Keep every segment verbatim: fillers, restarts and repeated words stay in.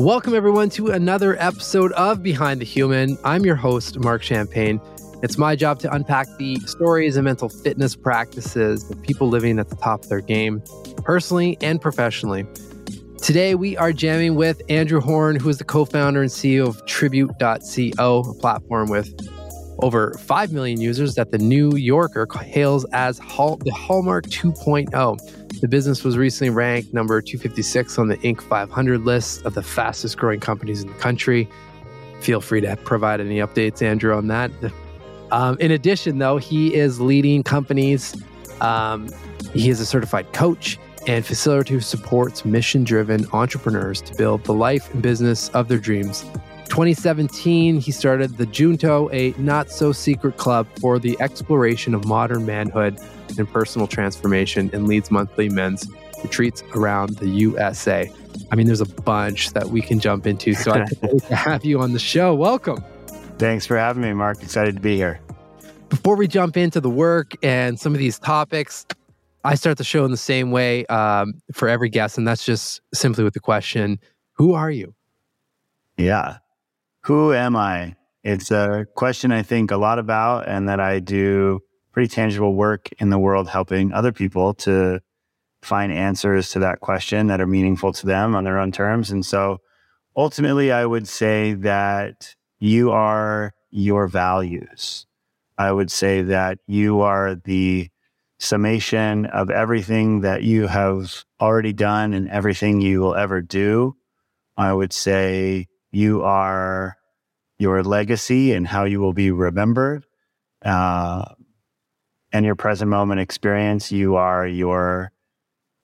Welcome, everyone, to another episode of Behind the Human. I'm your host, Marc Champagne. It's my job to unpack the stories and mental fitness practices of people living at the top of their game, personally and professionally. Today, we are jamming with Andrew Horn, who is the co-founder and C E O of Tribute dot co, a platform with over five million users that the New Yorker hails as Hall- the Hallmark two point oh. The business was recently ranked number two fifty-six on the Inc five hundred list of the fastest growing companies in the country. Feel free to provide any updates, Andrew, on that. Um, in addition, though, he is leading companies. Um, he is a certified coach and facilitator who supports mission-driven entrepreneurs to build the life and business of their dreams. twenty seventeen, he started the Junto, a not-so-secret club for the exploration of modern manhood and personal transformation, and leads monthly men's retreats around the U S A. I mean, there's a bunch that we can jump into, so I'm excited to have you on the show. Welcome. Thanks for having me, Marc. Excited to be here. Before we jump into the work and some of these topics, I start the show in the same way um, for every guest, and that's just simply with the question, who are you? Yeah. Who am I? It's a question I think a lot about, and that I do pretty tangible work in the world helping other people to find answers to that question that are meaningful to them on their own terms. And so ultimately, I would say that you are your values. I would say that you are the summation of everything that you have already done and everything you will ever do. I would say you are your legacy and how you will be remembered. Uh, and your present moment experience, you are your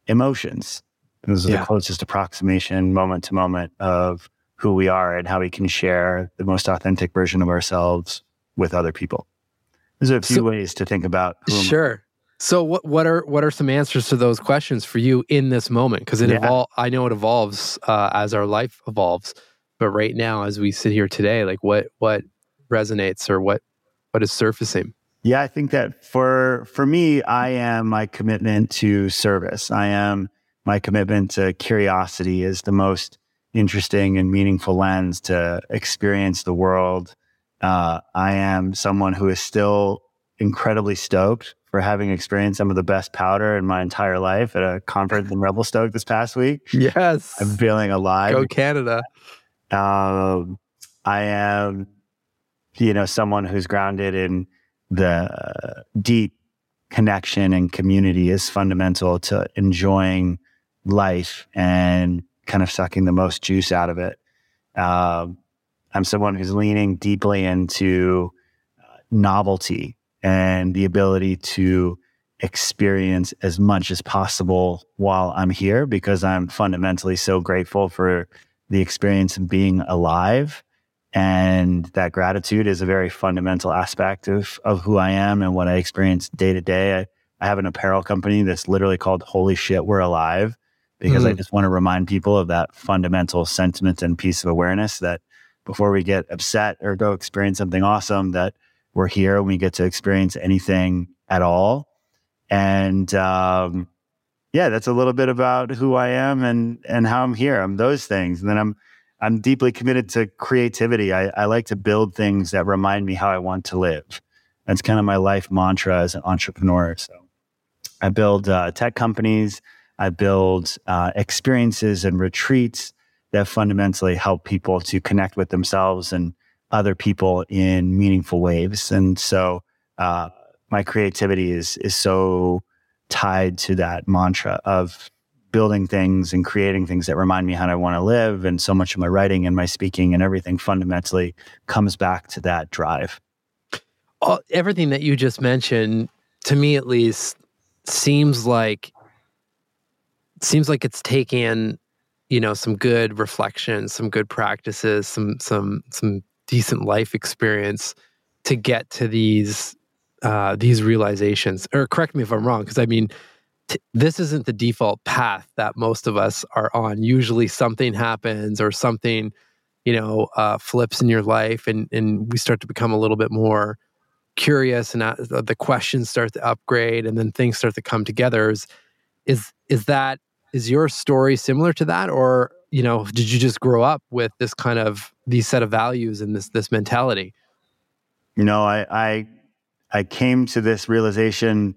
emotions. This is yeah. the closest approximation, moment to moment, of who we are and how we can share the most authentic version of ourselves with other people. There's a few so, ways to think about who Sure. Am I. So what what are what are some answers to those questions for you in this moment? Because it yeah. evol- I know it evolves uh, as our life evolves, but right now as we sit here today, like what what resonates or what what is surfacing? Yeah, I think that for for me, I am my commitment to service. I am my commitment to curiosity is the most interesting and meaningful lens to experience the world. Uh, I am someone who is still incredibly stoked for having experienced some of the best powder in my entire life at a conference in Revelstoke this past week. Yes. I'm feeling alive. Go Canada. Um, I am, you know, someone who's grounded in the deep connection and community is fundamental to enjoying life and kind of sucking the most juice out of it. Uh, I'm someone who's leaning deeply into uh, novelty and the ability to experience as much as possible while I'm here, because I'm fundamentally so grateful for the experience of being alive. And that gratitude is a very fundamental aspect of, of who I am and what I experience day to day. I, I have an apparel company that's literally called Holy Shit, We're Alive, because mm. I just want to remind people of that fundamental sentiment and piece of awareness that before we get upset or go experience something awesome, that we're here and we get to experience anything at all. And um, yeah, that's a little bit about who I am and and how I'm here. I'm those things. And then I'm I'm deeply committed to creativity. I, I like to build things that remind me how I want to live. That's kind of my life mantra as an entrepreneur. So I build uh, tech companies. I build uh, experiences and retreats that fundamentally help people to connect with themselves and other people in meaningful ways. And so uh, my creativity is is so tied to that mantra of building things and creating things that remind me how I want to live. And so much of my writing and my speaking and everything fundamentally comes back to that drive. All, everything that you just mentioned, to me at least, seems like seems like it's taken, you know, some good reflection, some good practices, some some some decent life experience to get to these uh, these realizations. Or correct me if I'm wrong, because I mean, t- this isn't the default path that most of us are on. Usually, something happens or something, you know, uh, flips in your life, and and we start to become a little bit more curious, and uh, the questions start to upgrade, and then things start to come together. Is is, is that? Is your story similar to that, or you know, did you just grow up with this kind of, these set of values and this this mentality? No, I I, I came to this realization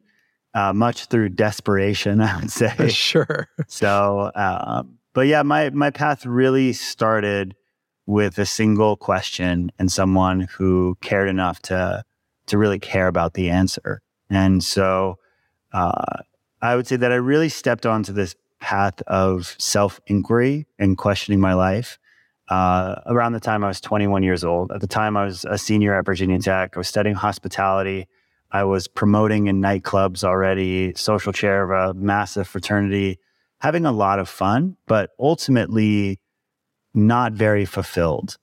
uh, much through desperation, I would say. Sure. So, uh, but yeah, my my path really started with a single question and someone who cared enough to to really care about the answer. And so uh, I would say that I really stepped onto this path of self-inquiry and questioning my life uh, around the time I was twenty-one years old. At the time, I was a senior at Virginia Tech. I was studying hospitality. I was promoting in nightclubs already, social chair of a massive fraternity, having a lot of fun, but ultimately not very fulfilled,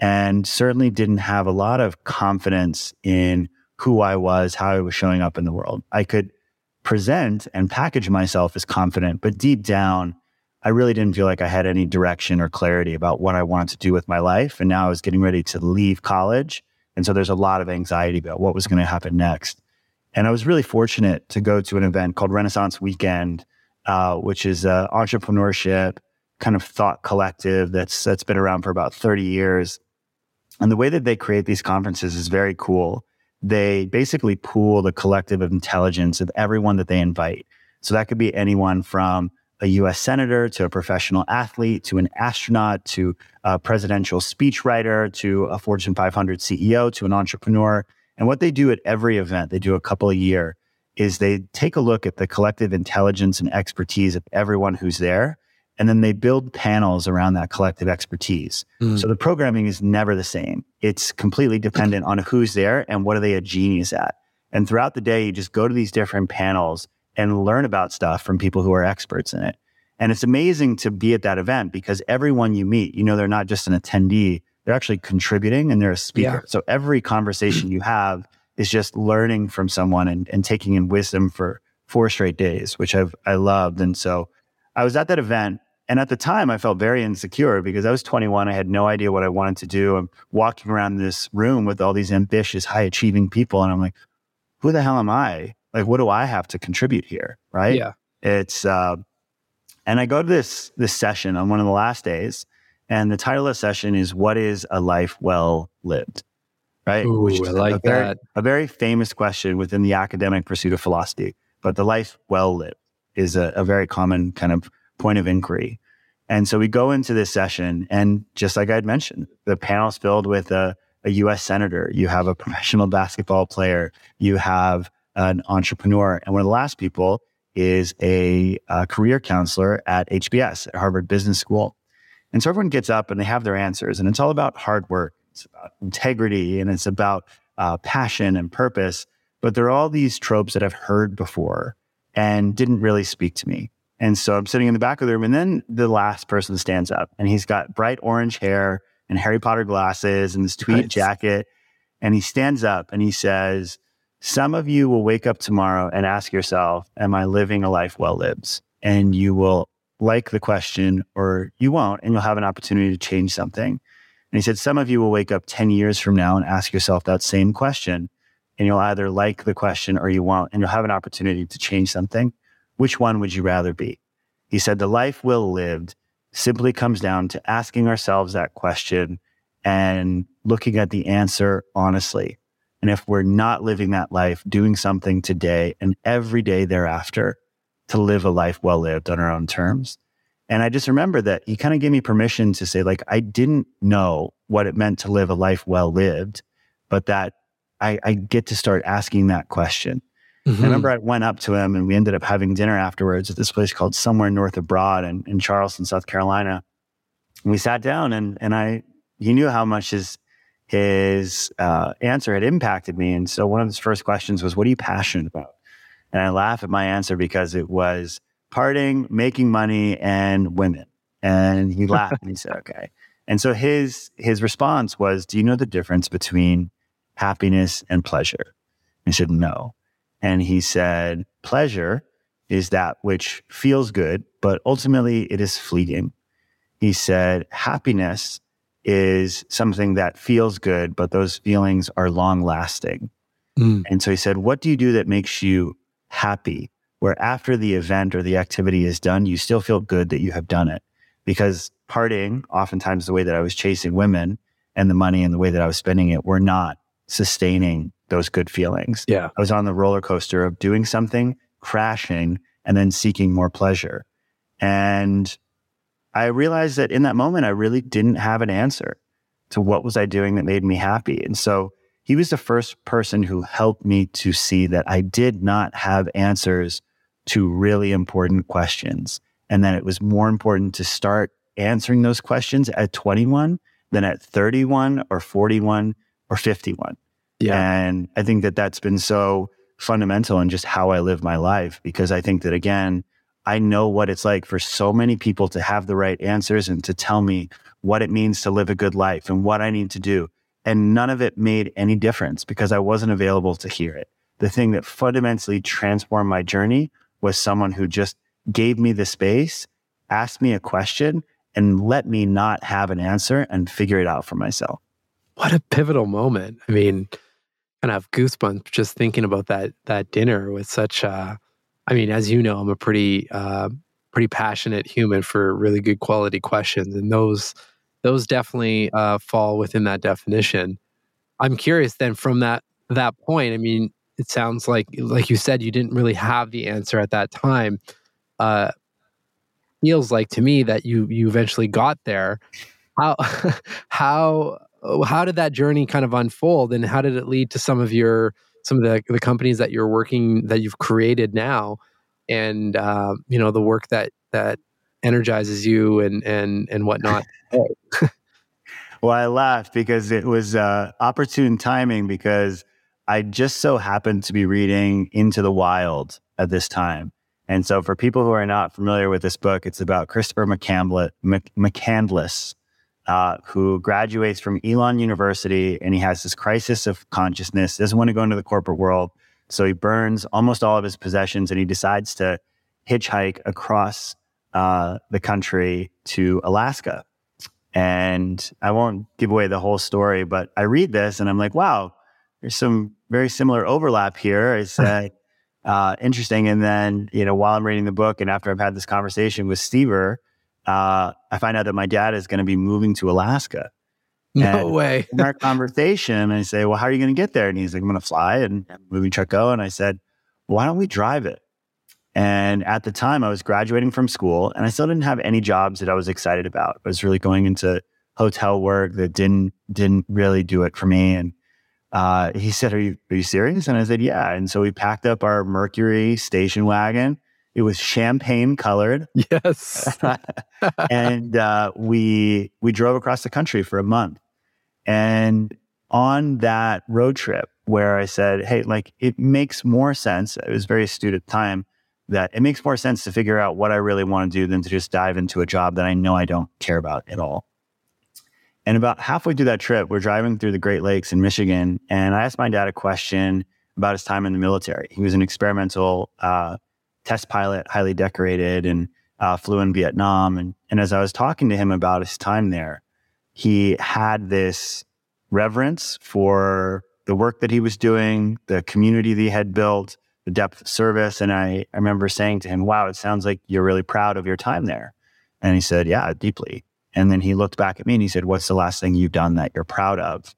and certainly didn't have a lot of confidence in who I was, how I was showing up in the world. I could present and package myself as confident, but deep down, I really didn't feel like I had any direction or clarity about what I wanted to do with my life. And now I was getting ready to leave college. And so there's a lot of anxiety about what was going to happen next. And I was really fortunate to go to an event called Renaissance Weekend, uh, which is an entrepreneurship kind of thought collective that's that's been around for about thirty years. And the way that they create these conferences is very cool. They basically pool the collective of intelligence of everyone that they invite. So that could be anyone from a U S senator to a professional athlete, to an astronaut, to a presidential speechwriter, to a Fortune five hundred C E O, to an entrepreneur. And what they do at every event, they do a couple a year, is they take a look at the collective intelligence and expertise of everyone who's there. And then they build panels around that collective expertise. Mm. So the programming is never the same. It's completely dependent on who's there and what are they a genius at. And throughout the day, you just go to these different panels and learn about stuff from people who are experts in it. And it's amazing to be at that event because everyone you meet, you know, they're not just an attendee, they're actually contributing and they're a speaker. Yeah. So every conversation you have is just learning from someone and, and taking in wisdom for four straight days, which I've I loved. And so I was at that event. And at the time, I felt very insecure because I was twenty-one. I had no idea what I wanted to do. I'm walking around this room with all these ambitious, high-achieving people. And I'm like, who the hell am I? Like, what do I have to contribute here, right? Yeah. It's, uh, and I go to this this session on one of the last days. And the title of the session is, What is a Life Well Lived? Right? Ooh, Which is I like a very, that. a very famous question within the academic pursuit of philosophy. But the life well lived is a, a very common kind of point of inquiry. And so we go into this session, and just like I had mentioned, the panel's filled with a, a U S senator, you have a professional basketball player, you have an entrepreneur, and one of the last people is a, a career counselor at H B S, at Harvard Business School. And so everyone gets up and they have their answers, and it's all about hard work, it's about integrity, and it's about uh, passion and purpose. But there are all these tropes that I've heard before and didn't really speak to me. And so I'm sitting in the back of the room, and then the last person stands up, and he's got bright orange hair and Harry Potter glasses and this tweed nice. jacket. And he stands up and he says, some of you will wake up tomorrow and ask yourself, am I living a life well lived? And you will like the question or you won't, and you'll have an opportunity to change something. And he said, some of you will wake up ten years from now and ask yourself that same question, and you'll either like the question or you won't, and you'll have an opportunity to change something. Which one would you rather be? He said, the life well lived simply comes down to asking ourselves that question and looking at the answer honestly. And if we're not living that life, doing something today and every day thereafter to live a life well lived on our own terms. And I just remember that he kind of gave me permission to say, like, I didn't know what it meant to live a life well lived, but that I, I get to start asking that question. I remember I went up to him and we ended up having dinner afterwards at this place called Somewhere North Abroad in, in Charleston, South Carolina. And we sat down and and I he knew how much his his uh, answer had impacted me. And so one of his first questions was, what are you passionate about? And I laugh at my answer because it was partying, making money, and women. And he laughed and he said, okay. And so his his response was, do you know the difference between happiness and pleasure? And I said, no. And he said, pleasure is that which feels good, but ultimately it is fleeting. He said, happiness is something that feels good, but those feelings are long lasting. Mm. And so he said, what do you do that makes you happy, where after the event or the activity is done, you still feel good that you have done it? because partying, oftentimes the way that I was chasing women and the money and the way that I was spending it were not sustaining those good feelings. Yeah. I was on the roller coaster of doing something, crashing, and then seeking more pleasure. And I realized that in that moment, I really didn't have an answer to what was I doing that made me happy. And so he was the first person who helped me to see that I did not have answers to really important questions. And that it was more important to start answering those questions at twenty-one than at thirty-one or forty-one or fifty-one. Yeah. And I think that that's been so fundamental in just how I live my life, because I think that, again, I know what it's like for so many people to have the right answers and to tell me what it means to live a good life and what I need to do. And none of it made any difference because I wasn't available to hear it. The thing that fundamentally transformed my journey was someone who just gave me the space, asked me a question, and let me not have an answer and figure it out for myself. What a pivotal moment. I mean, and I have goosebumps just thinking about that that dinner with such a, I mean, as you know, I'm a pretty uh, pretty passionate human for really good quality questions. And those those definitely uh, fall within that definition. I'm curious then from that that point, I mean, it sounds like, like you said, you didn't really have the answer at that time. Uh, feels like to me that you you eventually got there. How how how did that journey kind of unfold, and how did it lead to some of your some of the, the companies that you're working that you've created now, and uh, you know the work that that energizes you and and and whatnot? Well, I laughed because it was uh, opportune timing, because I just so happened to be reading Into the Wild at this time. And so for people who are not familiar with this book, it's about Christopher McCandless, uh, who graduates from Elon University, and he has this crisis of consciousness, doesn't want to go into the corporate world. So he burns almost all of his possessions, and he decides to hitchhike across uh, the country to Alaska. And I won't give away the whole story, but I read this and I'm like, wow, there's some very similar overlap here. It's uh, Uh, interesting. And then, you know, while I'm reading the book and after I've had this conversation with Stever, uh, I find out that my dad is going to be moving to Alaska. No and way. In our conversation, I say, well, how are you going to get there? And he's like, I'm going to fly and moving truck go. And I said, why don't we drive it? And at the time I was graduating from school and I still didn't have any jobs that I was excited about. I was really going into hotel work that didn't, didn't really do it for me. And Uh, he said, are you, are you serious? And I said, yeah. And so we packed up our Mercury station wagon. It was champagne colored. Yes. and, uh, we, we drove across the country for a month. And on that road trip where I said, hey, like it makes more sense. It was very astute at the time that it makes more sense to figure out what I really want to do than to just dive into a job that I know I don't care about at all. And about halfway through that trip, we're driving through the Great Lakes in Michigan. And I asked my dad a question about his time in the military. He was an experimental uh, test pilot, highly decorated, and uh, flew in Vietnam. And, and as I was talking to him about his time there, he had this reverence for the work that he was doing, the community that he had built, the depth of service. And I, I remember saying to him, wow, it sounds like you're really proud of your time there. And he said, yeah, deeply. And then he looked back at me and he said, what's the last thing you've done that you're proud of?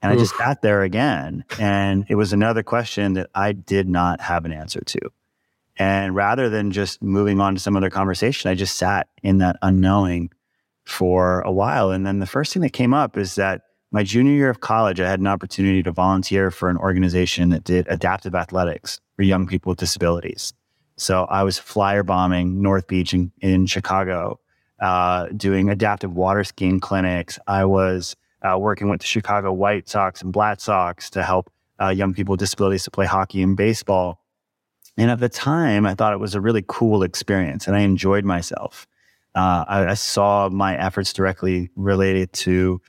And Oof. I just sat there again. And it was another question that I did not have an answer to. And rather than just moving on to some other conversation, I just sat in that unknowing for a while. And then the first thing that came up is that my junior year of college, I had an opportunity to volunteer for an organization that did adaptive athletics for young people with disabilities. So I was flyer bombing North Beach in, in Chicago, Uh, doing adaptive water skiing clinics. I was uh, working with the Chicago White Sox and Black Sox to help uh, young people with disabilities to play hockey and baseball. And at the time, I thought it was a really cool experience and I enjoyed myself. Uh, I, I saw my efforts directly related to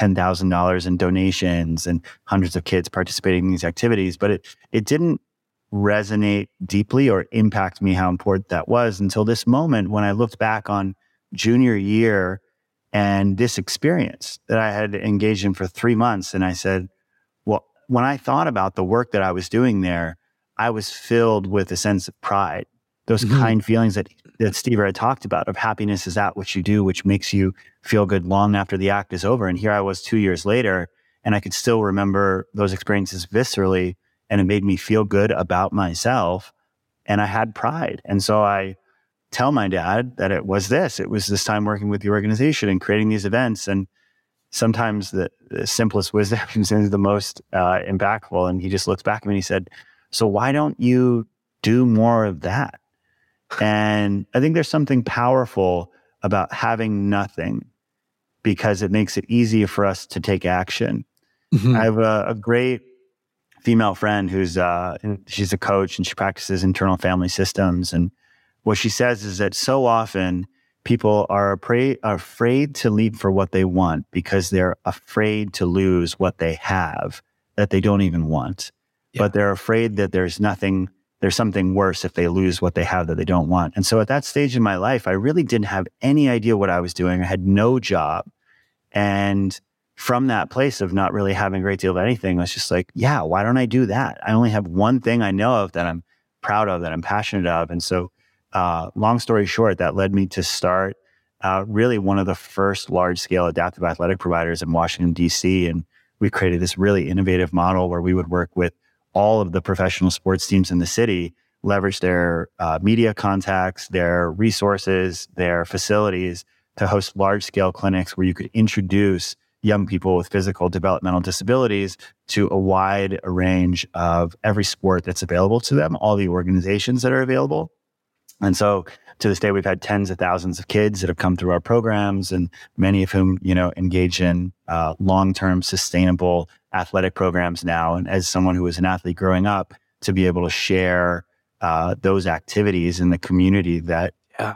ten thousand dollars in donations and hundreds of kids participating in these activities, but it it didn't resonate deeply or impact me how important that was until this moment when I looked back on junior year and this experience that I had engaged in for three months. And I said, well, when I thought about the work that I was doing there, I was filled with a sense of pride, those mm-hmm. kind feelings that that Stever had talked about of happiness is that which you do, which makes you feel good long after the act is over. And here I was two years later, and I could still remember those experiences viscerally, and it made me feel good about myself. And I had pride. And so I tell my dad that it was this, it was this time working with the organization and creating these events. And sometimes the, the simplest wisdom is the most uh, impactful. And he just looks back at me and he said, so why don't you do more of that? And I think there's something powerful about having nothing, because it makes it easier for us to take action. Mm-hmm. I have a, a great female friend who's uh, she's a coach and she practices internal family systems. And what she says is that so often people are appra- afraid to leap for what they want because they're afraid to lose what they have that they don't even want. Yeah. But they're afraid that there's nothing, there's something worse if they lose what they have that they don't want. And so at that stage in my life, I really didn't have any idea what I was doing. I had no job. And from that place of not really having a great deal of anything, I was just like, yeah, why don't I do that? I only have one thing I know of that I'm proud of, that I'm passionate of. And so uh, long story short, that led me to start uh, really one of the first large-scale adaptive athletic providers in Washington, D C. And we created this really innovative model where we would work with all of the professional sports teams in the city, leverage their uh, media contacts, their resources, their facilities to host large-scale clinics where you could introduce young people with physical developmental disabilities to a wide range of every sport that's available to them, all the organizations that are available. And so to this day, we've had tens of thousands of kids that have come through our programs, and many of whom, you know, engage in uh, long-term sustainable athletic programs now. And as someone who was an athlete growing up, to be able to share uh, those activities in the community that uh,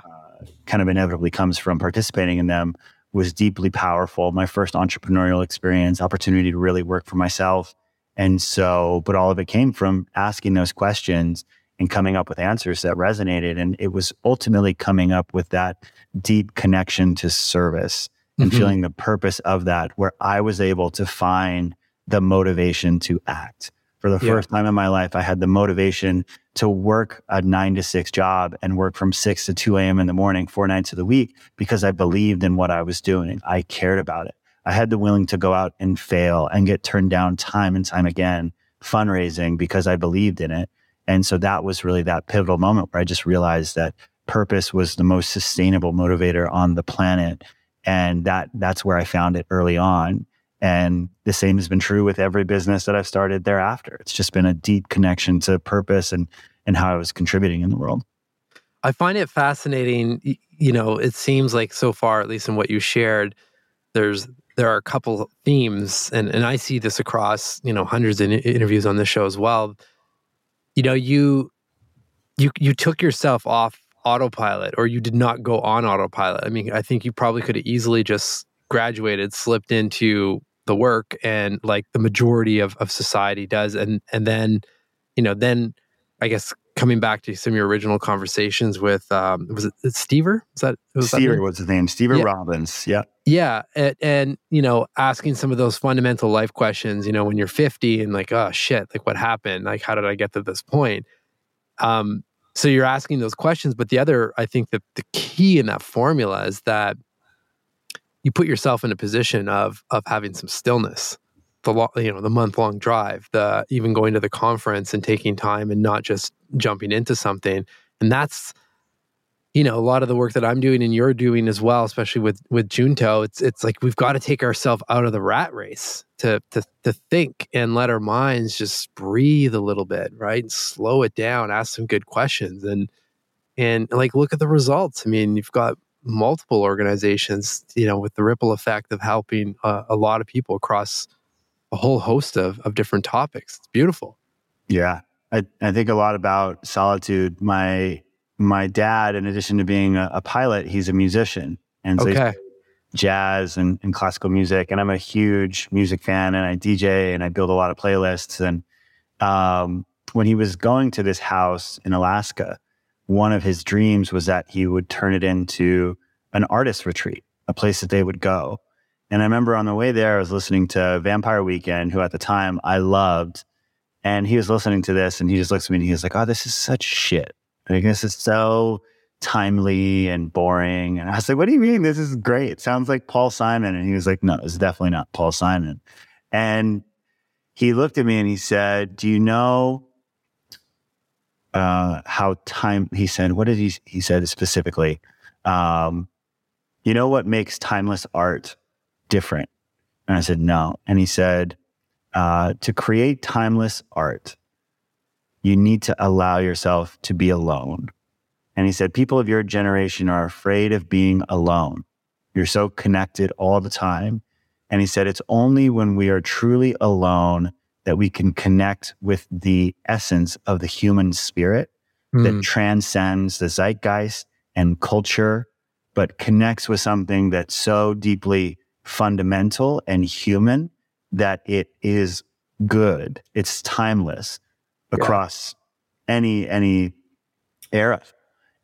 kind of inevitably comes from participating in them was deeply powerful. My first entrepreneurial experience, opportunity to really work for myself. And so, but all of it came from asking those questions and coming up with answers that resonated. And it was ultimately coming up with that deep connection to service and mm-hmm. feeling the purpose of that, where I was able to find the motivation to act. For the yeah. first time in my life, I had the motivation to work a nine to six job and work from six to two a.m. in the morning, four nights of the week, because I believed in what I was doing. I cared about it. I had the willing to go out and fail and get turned down time and time again, fundraising, because I believed in it. And so that was really that pivotal moment where I just realized that purpose was the most sustainable motivator on the planet. And that that's where I found it early on. And the same has been true with every business that I've started thereafter. It's just been a deep connection to purpose and and how I was contributing in the world. I find it fascinating. You know, it seems like so far, at least in what you shared, there's there are a couple of themes, and, and I see this across, you know, hundreds of interviews on this show as well. You know, you you you took yourself off autopilot, or you did not go on autopilot. I mean, I think you probably could have easily just graduated, slipped into the work, and like the majority of, of society does. And and then, you know, then I guess coming back to some of your original conversations with, um, was it Stever? Was that, was Stever that was his name, Stever yeah. Robbins. Yeah. Yeah. And, and, you know, asking some of those fundamental life questions, you know, when you're fifty and like, oh shit, like what happened? Like, how did I get to this point? Um, so you're asking those questions, but the other, I think that the key in that formula is that you put yourself in a position of of having some stillness, the lo- you know the month long drive, the even going to the conference and taking time and not just jumping into something. And that's, you know, a lot of the work that I'm doing and you're doing as well, especially with with Junto. It's it's like we've got to take ourselves out of the rat race to to to think and let our minds just breathe a little bit, right? And slow it down, ask some good questions, and and like look at the results. I mean, you've got multiple organizations, you know, with the ripple effect of helping uh, a lot of people across a whole host of, of different topics. It's beautiful. Yeah. I, I think a lot about solitude. My, my dad, in addition to being a, a pilot, he's a musician, and so okay. jazz and, and classical music. And I'm a huge music fan, and I D J and I build a lot of playlists. And, um, when he was going to this house in Alaska, one of his dreams was that he would turn it into an artist retreat, a place that they would go. And I remember on the way there, I was listening to Vampire Weekend, who at the time I loved. And he was listening to this, and he just looks at me and he's like, oh, this is such shit. Like, this is so timely and boring. And I was like, what do you mean? This is great. It sounds like Paul Simon. And he was like, no, it's definitely not Paul Simon. And he looked at me and he said, do you know uh, how time, he said, what did he, he said specifically, um, you know what makes timeless art different? And I said, no. And he said, uh, to create timeless art, you need to allow yourself to be alone. And he said, people of your generation are afraid of being alone. You're so connected all the time. And he said, it's only when we are truly alone that we can connect with the essence of the human spirit mm. that transcends the zeitgeist and culture, but connects with something that's so deeply fundamental and human that it is good. It's timeless across yeah. any, any era.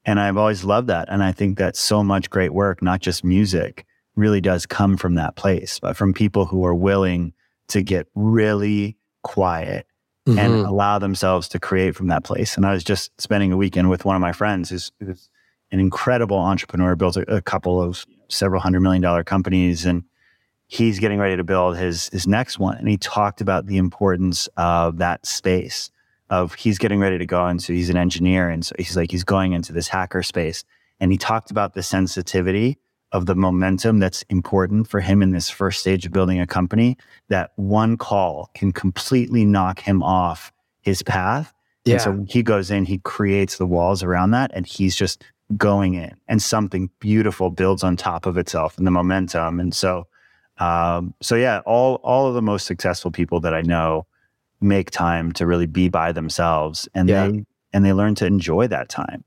And I've always loved that. And I think that so much great work, not just music, really does come from that place, but from people who are willing to get really quiet mm-hmm. and allow themselves to create from that place. And I was just spending a weekend with one of my friends who's, who's an incredible entrepreneur, built a, a couple of several hundred million dollar companies, and he's getting ready to build his, his next one. And he talked about the importance of that space. Of he's getting ready to go into, he's an engineer. And so he's like, he's going into this hacker space. And he talked about the sensitivity of the momentum that's important for him in this first stage of building a company, that one call can completely knock him off his path. Yeah. And so he goes in, he creates the walls around that, and he's just going in, and something beautiful builds on top of itself and the momentum. And so, um, so yeah, all, all of the most successful people that I know make time to really be by themselves, and yeah. they and they learn to enjoy that time.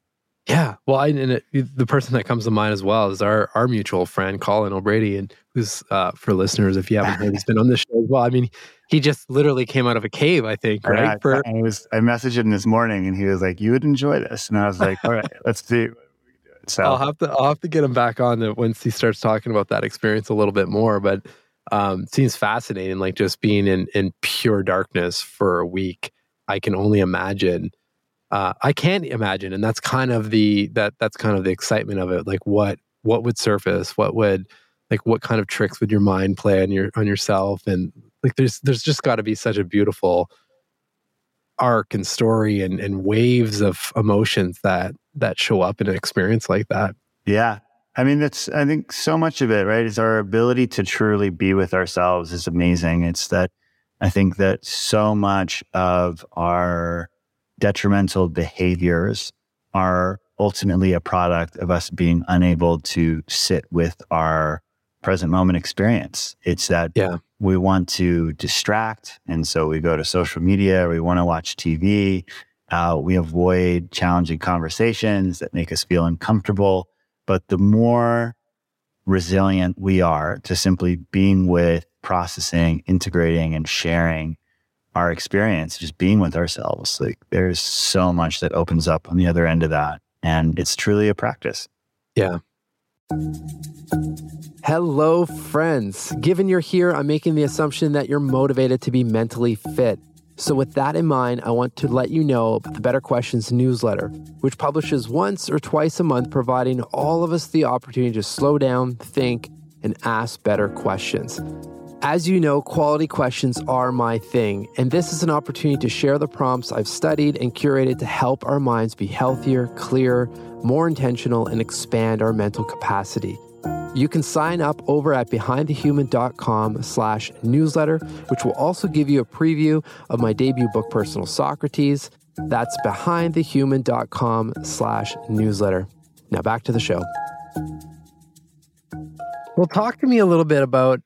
Yeah, well, I, and it, the person that comes to mind as well is our our mutual friend Colin O'Brady, and who's uh, for listeners, if you haven't heard, he's been on this show as well. I mean, he just literally came out of a cave, I think, right? I, for, I was I messaged him this morning, and he was like, "You would enjoy this," and I was like, "All right, let's do." So I'll have to I'll have to get him back on the, once he starts talking about that experience a little bit more, but. Um, seems fascinating, like just being in, in pure darkness for a week. I can only imagine. Uh, I can't imagine, and that's kind of the that that's kind of the excitement of it. Like what what would surface? What would like what kind of tricks would your mind play on your on yourself? And like there's there's just got to be such a beautiful arc and story and and waves of emotions that that show up in an experience like that. Yeah. I mean, that's, I think so much of it, right, is our ability to truly be with ourselves is amazing. It's that I think that so much of our detrimental behaviors are ultimately a product of us being unable to sit with our present moment experience. It's that yeah. we want to distract. And so we go to social media, we want to watch T V. Uh, we avoid challenging conversations that make us feel uncomfortable. But the more resilient we are to simply being with, processing, integrating, and sharing our experience, just being with ourselves, like there's so much that opens up on the other end of that. And it's truly a practice. Yeah. Hello, friends. Given you're here, I'm making the assumption that you're motivated to be mentally fit. So with that in mind, I want to let you know about the Better Questions newsletter, which publishes once or twice a month, providing all of us the opportunity to slow down, think, and ask better questions. As you know, quality questions are my thing, and this is an opportunity to share the prompts I've studied and curated to help our minds be healthier, clearer, more intentional, and expand our mental capacity. You can sign up over at behindthehuman.com slash newsletter, which will also give you a preview of my debut book, Personal Socrates. That's behindthehuman.com slash newsletter. Now back to the show. Well, talk to me a little bit about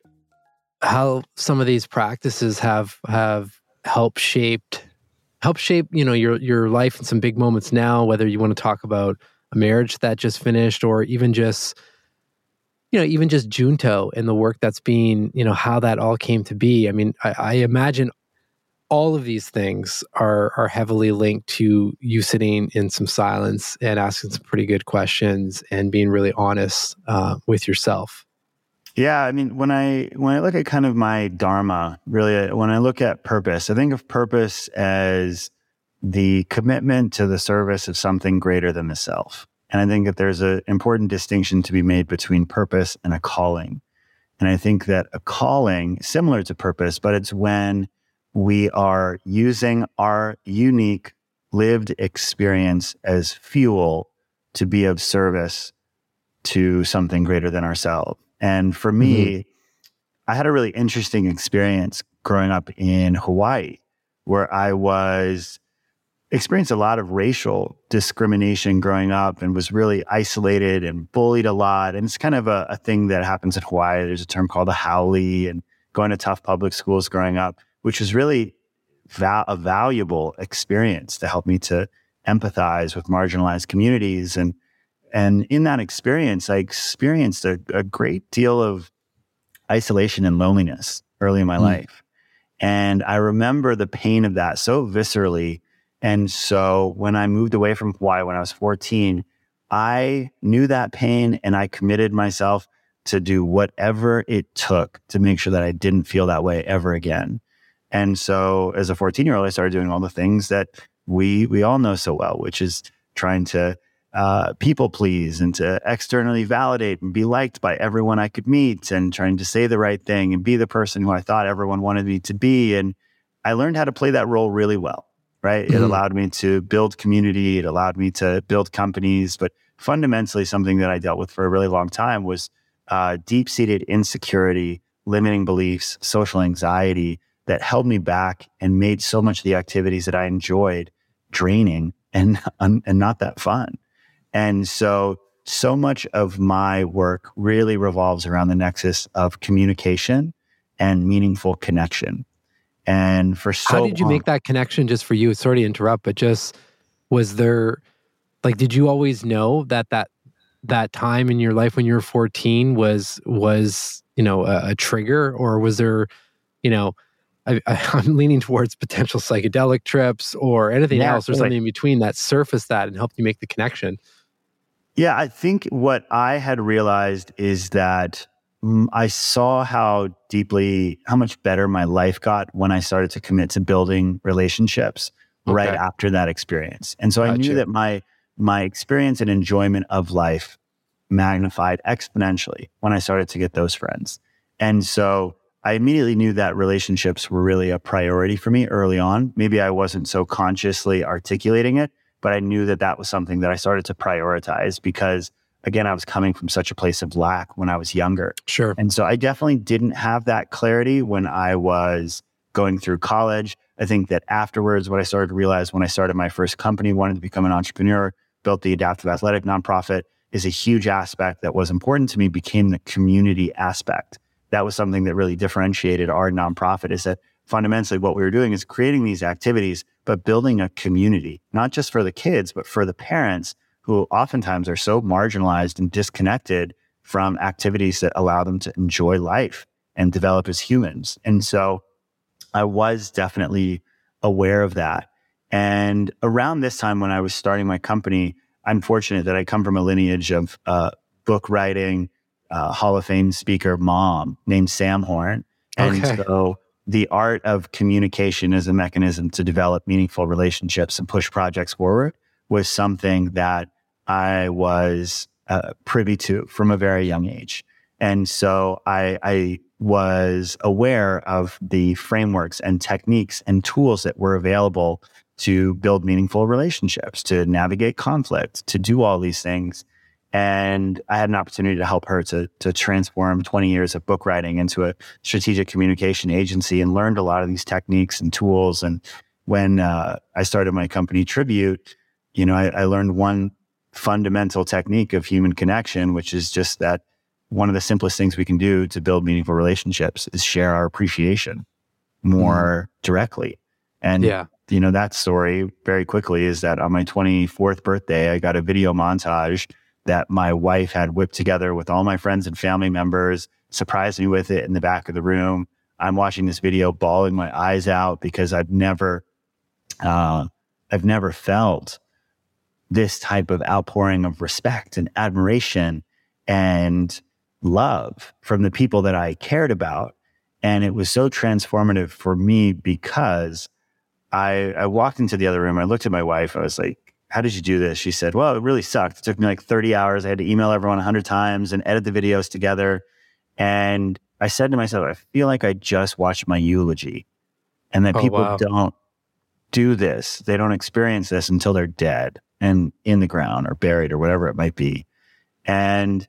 how some of these practices have have helped shaped, help shape, you know, your your life in some big moments now, whether you want to talk about a marriage that just finished or even just... you know, even just Junto and the work that's being, you know, how that all came to be. I mean, I, I imagine all of these things are are heavily linked to you sitting in some silence and asking some pretty good questions and being really honest uh, with yourself. Yeah, I mean, when I when I look at kind of my dharma, really, when I look at purpose, I think of purpose as the commitment to the service of something greater than the self. And I think that there's an important distinction to be made between purpose and a calling. And I think that a calling, similar to purpose, but it's when we are using our unique lived experience as fuel to be of service to something greater than ourselves. And for me, mm-hmm. I had a really interesting experience growing up in Hawaii, where I was experienced a lot of racial discrimination growing up and was really isolated and bullied a lot. And it's kind of a, a thing that happens in Hawaii. There's a term called a howley, and going to tough public schools growing up, which was really val- a valuable experience to help me to empathize with marginalized communities. And and in that experience, I experienced a, a great deal of isolation and loneliness early in my mm. life. And I remember the pain of that so viscerally. And so when I moved away from Hawaii when I was fourteen, I knew that pain and I committed myself to do whatever it took to make sure that I didn't feel that way ever again. And so as a fourteen-year-old, I started doing all the things that we we all know so well, which is trying to uh, people please and to externally validate and be liked by everyone I could meet, and trying to say the right thing and be the person who I thought everyone wanted me to be. And I learned how to play that role really well. Right? It allowed me to build community. It allowed me to build companies. But fundamentally, something that I dealt with for a really long time was uh, deep-seated insecurity, limiting beliefs, social anxiety that held me back and made so much of the activities that I enjoyed draining and, um, and not that fun. And so, so much of my work really revolves around the nexus of communication and meaningful connection. And for so How did you long, make that connection just for you? Sorry to interrupt, but just was there, like, did you always know that that, that time in your life when you were fourteen was, was, you know, a, a trigger? Or was there, you know, I, I, I'm leaning towards potential psychedelic trips or anything yeah, else or something like, in between that surfaced that and helped you make the connection? Yeah, I think what I had realized is that I saw how deeply, how much better my life got when I started to commit to building relationships okay. right after that experience. And so gotcha. I knew that my my experience and enjoyment of life magnified exponentially when I started to get those friends. And so I immediately knew that relationships were really a priority for me early on. Maybe I wasn't so consciously articulating it, but I knew that that was something that I started to prioritize because again, I was coming from such a place of lack when I was younger. Sure. And so I definitely didn't have that clarity when I was going through college. I think that afterwards, what I started to realize when I started my first company, wanted to become an entrepreneur, built the Adaptive Athletic nonprofit, is a huge aspect that was important to me, became the community aspect. That was something that really differentiated our nonprofit, is that fundamentally what we were doing is creating these activities, but building a community, not just for the kids, but for the parents, who oftentimes are so marginalized and disconnected from activities that allow them to enjoy life and develop as humans. And so I was definitely aware of that. And around this time when I was starting my company, I'm fortunate that I come from a lineage of uh, book writing, uh, Hall of Fame speaker mom named Sam Horn. And okay. so the art of communication as a mechanism to develop meaningful relationships and push projects forward was something that I was uh, privy to from a very young age. And so I, I was aware of the frameworks and techniques and tools that were available to build meaningful relationships, to navigate conflict, to do all these things. And I had an opportunity to help her to, to transform twenty years of book writing into a strategic communication agency, and learned a lot of these techniques and tools. And when uh, I started my company, Tribute, you know, I, I learned one fundamental technique of human connection, which is just that one of the simplest things we can do to build meaningful relationships is share our appreciation more mm. directly. And, yeah. you know, that story very quickly is that on my twenty-fourth birthday, I got a video montage that my wife had whipped together with all my friends and family members, surprised me with it in the back of the room. I'm watching this video bawling my eyes out because I've never, uh, I've never felt this type of outpouring of respect and admiration and love from the people that I cared about. And it was so transformative for me because I, I walked into the other room. I looked at my wife. I was like, how did you do this? She said, well, it really sucked. It took me like thirty hours. I had to email everyone a hundred times and edit the videos together. And I said to myself, I feel like I just watched my eulogy. And that oh, people wow. don't do this. They don't experience this until they're dead and in the ground or buried or whatever it might be. And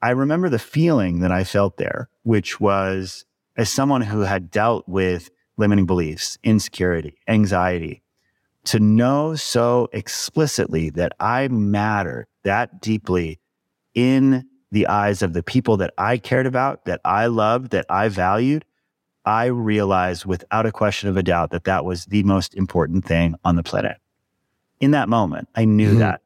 I remember the feeling that I felt there, which was as someone who had dealt with limiting beliefs, insecurity, anxiety, to know so explicitly that I mattered that deeply in the eyes of the people that I cared about, that I loved, that I valued, I realized without a question of a doubt that that was the most important thing on the planet. In that moment, I knew mm-hmm. that.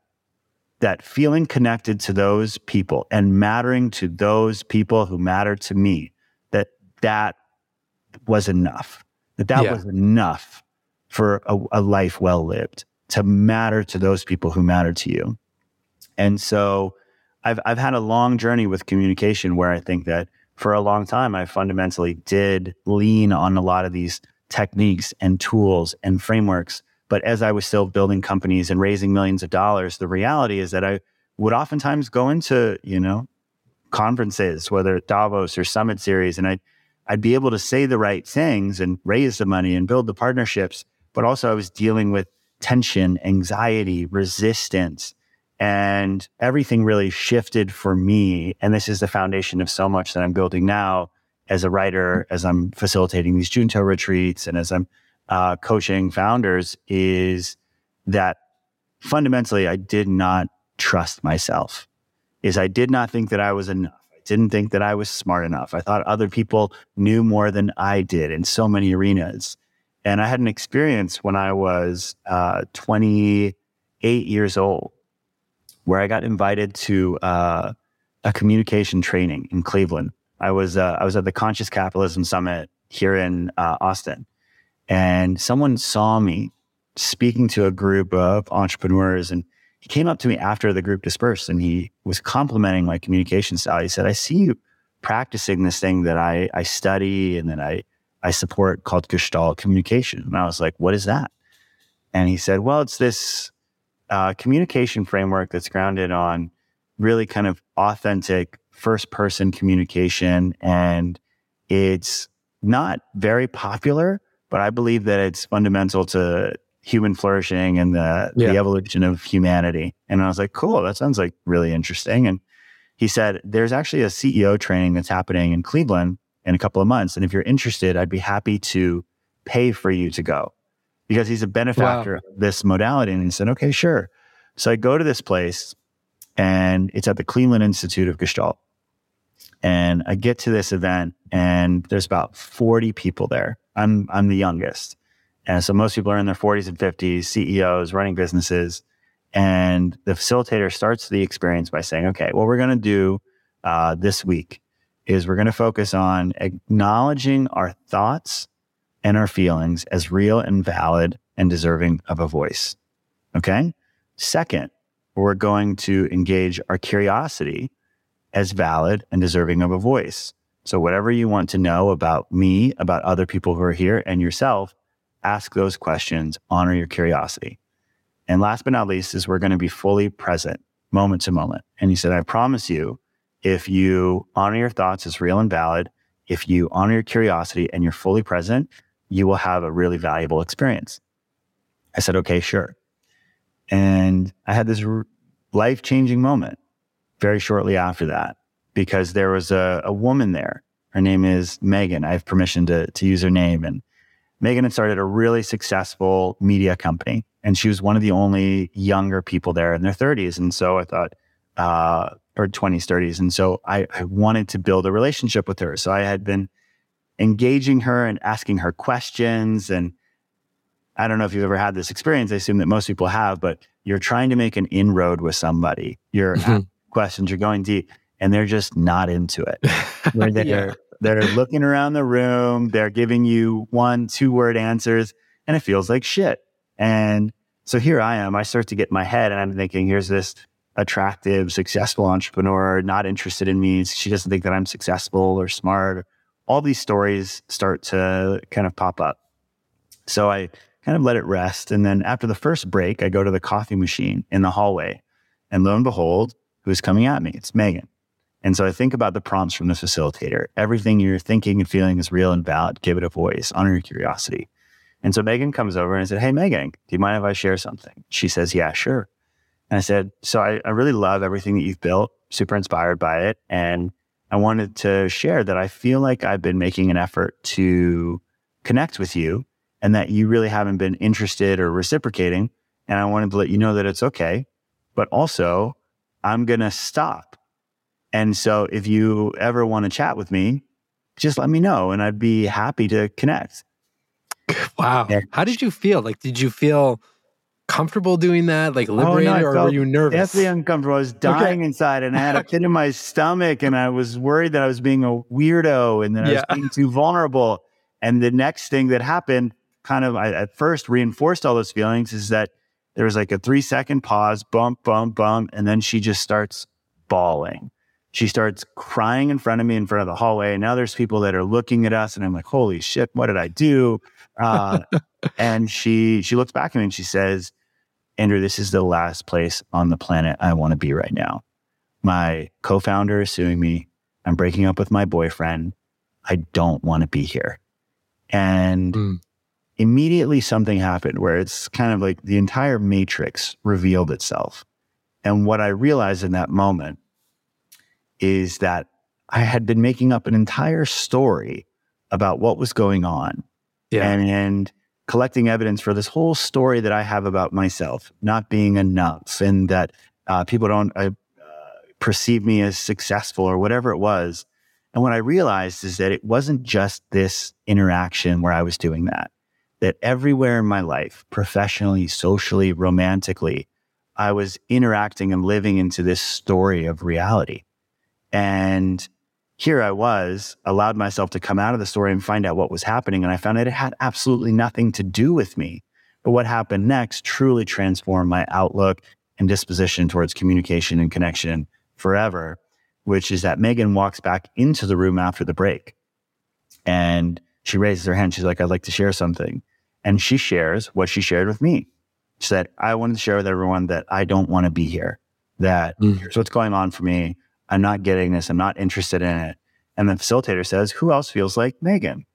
That feeling connected to those people and mattering to those people who matter to me, that that was enough. That that yeah. was enough for a, a life well lived, to matter to those people who matter to you. And so I've I've had a long journey with communication where I think that for a long time, I fundamentally did lean on a lot of these techniques and tools and frameworks. But as I was still building companies and raising millions of dollars, the reality is that I would oftentimes go into, you know, conferences, whether Davos or Summit Series, and I'd, I'd be able to say the right things and raise the money and build the partnerships. But also I was dealing with tension, anxiety, resistance, and everything really shifted for me. And this is the foundation of so much that I'm building now as a writer, as I'm facilitating these Junto retreats, and as I'm Uh, coaching founders, is that fundamentally I did not trust myself. Is I did not think that I was enough. I didn't think that I was smart enough. I thought other people knew more than I did in so many arenas. And I had an experience when I was uh, twenty-eight years old where I got invited to uh, a communication training in Cleveland. I was uh, I was at the Conscious Capitalism Summit here in uh, Austin. And someone saw me speaking to a group of entrepreneurs, and he came up to me after the group dispersed and he was complimenting my communication style. He said, I see you practicing this thing that I, I study and that I, I support called Gestalt communication. And I was like, what is that? And he said, well, it's this uh, communication framework that's grounded on really kind of authentic first-person communication. And it's not very popular, but I believe that it's fundamental to human flourishing and the, yeah. the evolution of humanity. And I was like, cool, that sounds like really interesting. And he said, there's actually a C E O training that's happening in Cleveland in a couple of months. And if you're interested, I'd be happy to pay for you to go, because he's a benefactor wow. of this modality. And he said, okay, sure. So I go to this place, and it's at the Cleveland Institute of Gestalt. And I get to this event, and there's about forty people there. I'm I'm the youngest. And so most people are in their forties and fifties, C E Os, running businesses. And the facilitator starts the experience by saying, okay, what we're going to do uh, this week is we're going to focus on acknowledging our thoughts and our feelings as real and valid and deserving of a voice. Okay? Second, we're going to engage our curiosity as valid and deserving of a voice. So whatever you want to know about me, about other people who are here, and yourself, ask those questions, honor your curiosity. And last but not least is we're going to be fully present, moment to moment. And he said, I promise you, if you honor your thoughts as real and valid, if you honor your curiosity and you're fully present, you will have a really valuable experience. I said, okay, sure. And I had this life-changing moment very shortly after that, because there was a, a woman there. Her name is Megan. I have permission to, to use her name. And Megan had started a really successful media company. And she was one of the only younger people there in their thirties. And so I thought, uh, or twenties, thirties. And so I, I wanted to build a relationship with her. So I had been engaging her and asking her questions. And I don't know if you've ever had this experience. I assume that most people have, but you're trying to make an inroad with somebody. You're mm-hmm. asking questions, you're going deep. And they're just not into it. Where they're, yeah. they're looking around the room. They're giving you one, two word answers, and it feels like shit. And so here I am. I start to get in my head, and I'm thinking, here's this attractive, successful entrepreneur not interested in me. She doesn't think that I'm successful or smart. All these stories start to kind of pop up. So I kind of let it rest. And then after the first break, I go to the coffee machine in the hallway. And lo and behold, who's coming at me? It's Megan. And so I think about the prompts from the facilitator. Everything you're thinking and feeling is real and valid. Give it a voice. Honor your curiosity. And so Megan comes over and I said, hey, Megan, do you mind if I share something? She says, yeah, sure. And I said, so I, I really love everything that you've built, super inspired by it. And I wanted to share that I feel like I've been making an effort to connect with you and that you really haven't been interested or reciprocating. And I wanted to let you know that it's okay, but also I'm going to stop. And so if you ever want to chat with me, just let me know and I'd be happy to connect. Wow. Yeah. How did you feel? Like, did you feel comfortable doing that? Like liberated, oh, no, or were you nervous? Definitely uncomfortable. I was dying okay. inside and I had a pit in my stomach and I was worried that I was being a weirdo and that I yeah. was being too vulnerable. And the next thing that happened kind of, I, at first reinforced all those feelings, is that there was like a three second pause, bump, bump, bump. And then she just starts bawling. She starts crying in front of me, in front of the hallway. And now there's people that are looking at us and I'm like, holy shit, what did I do? Uh, and she she looks back at me and she says, Andrew, this is the last place on the planet I want to be right now. My co-founder is suing me. I'm breaking up with my boyfriend. I don't want to be here. And mm. immediately something happened where it's kind of like the entire matrix revealed itself. And what I realized in that moment is that I had been making up an entire story about what was going on. Yeah. And, and collecting evidence for this whole story that I have about myself not being enough, and that uh, people don't uh, perceive me as successful or whatever it was. And what I realized is that it wasn't just this interaction where I was doing that, that everywhere in my life, professionally, socially, romantically, I was interacting and living into this story of reality. And here I was, allowed myself to come out of the story and find out what was happening. And I found that it had absolutely nothing to do with me. But what happened next truly transformed my outlook and disposition towards communication and connection forever, which is that Megan walks back into the room after the break. And she raises her hand. She's like, I'd like to share something. And she shares what she shared with me. She said, I wanted to share with everyone that I don't want to be here. That mm. here's what's going on for me. I'm not getting this. I'm not interested in it. And the facilitator says, who else feels like Megan?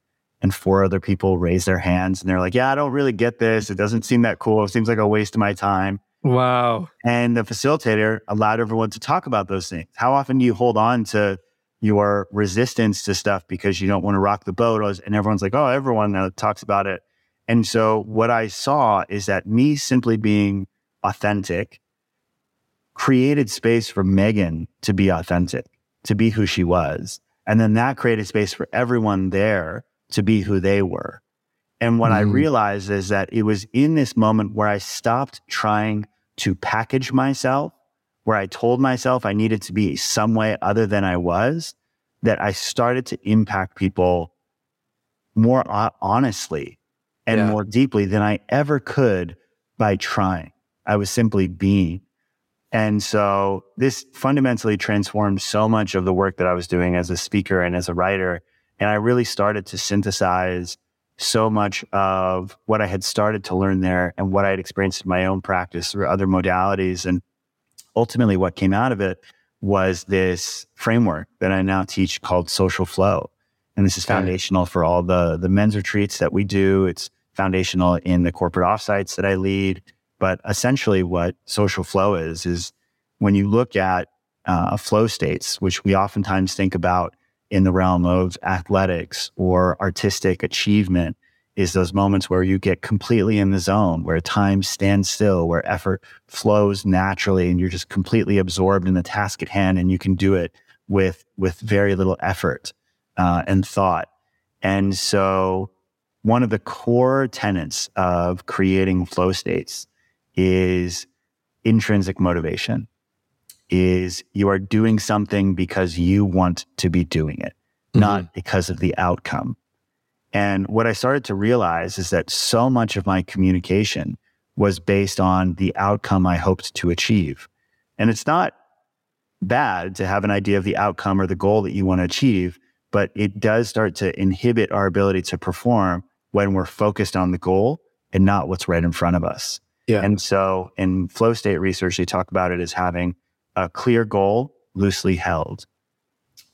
And four other people raise their hands and they're like, yeah, I don't really get this. It doesn't seem that cool. It seems like a waste of my time. Wow. And the facilitator allowed everyone to talk about those things. How often do you hold on to your resistance to stuff because you don't want to rock the boat? And everyone's like, oh, everyone now talks about it. And so what I saw is that me simply being authentic created space for Megan to be authentic, to be who she was. And then that created space for everyone there to be who they were. And what mm. I realized is that it was in this moment where I stopped trying to package myself, where I told myself I needed to be some way other than I was, that I started to impact people more honestly and yeah. more deeply than I ever could by trying. I was simply being. And so this fundamentally transformed so much of the work that I was doing as a speaker and as a writer. And I really started to synthesize so much of what I had started to learn there and what I had experienced in my own practice through other modalities. And ultimately what came out of it was this framework that I now teach called Social Flow. And this is foundational for all the, the men's retreats that we do. It's foundational in the corporate offsites that I lead. But essentially what Social Flow is, is when you look at uh, flow states, which we oftentimes think about in the realm of athletics or artistic achievement, is those moments where you get completely in the zone, where time stands still, where effort flows naturally, and you're just completely absorbed in the task at hand, and you can do it with, with very little effort uh, and thought. And so one of the core tenets of creating flow states is intrinsic motivation, is you are doing something because you want to be doing it, mm-hmm. not because of the outcome. And what I started to realize is that so much of my communication was based on the outcome I hoped to achieve. And it's not bad to have an idea of the outcome or the goal that you want to achieve, but it does start to inhibit our ability to perform when we're focused on the goal and not what's right in front of us. Yeah. And so in flow state research, they talk about it as having a clear goal loosely held.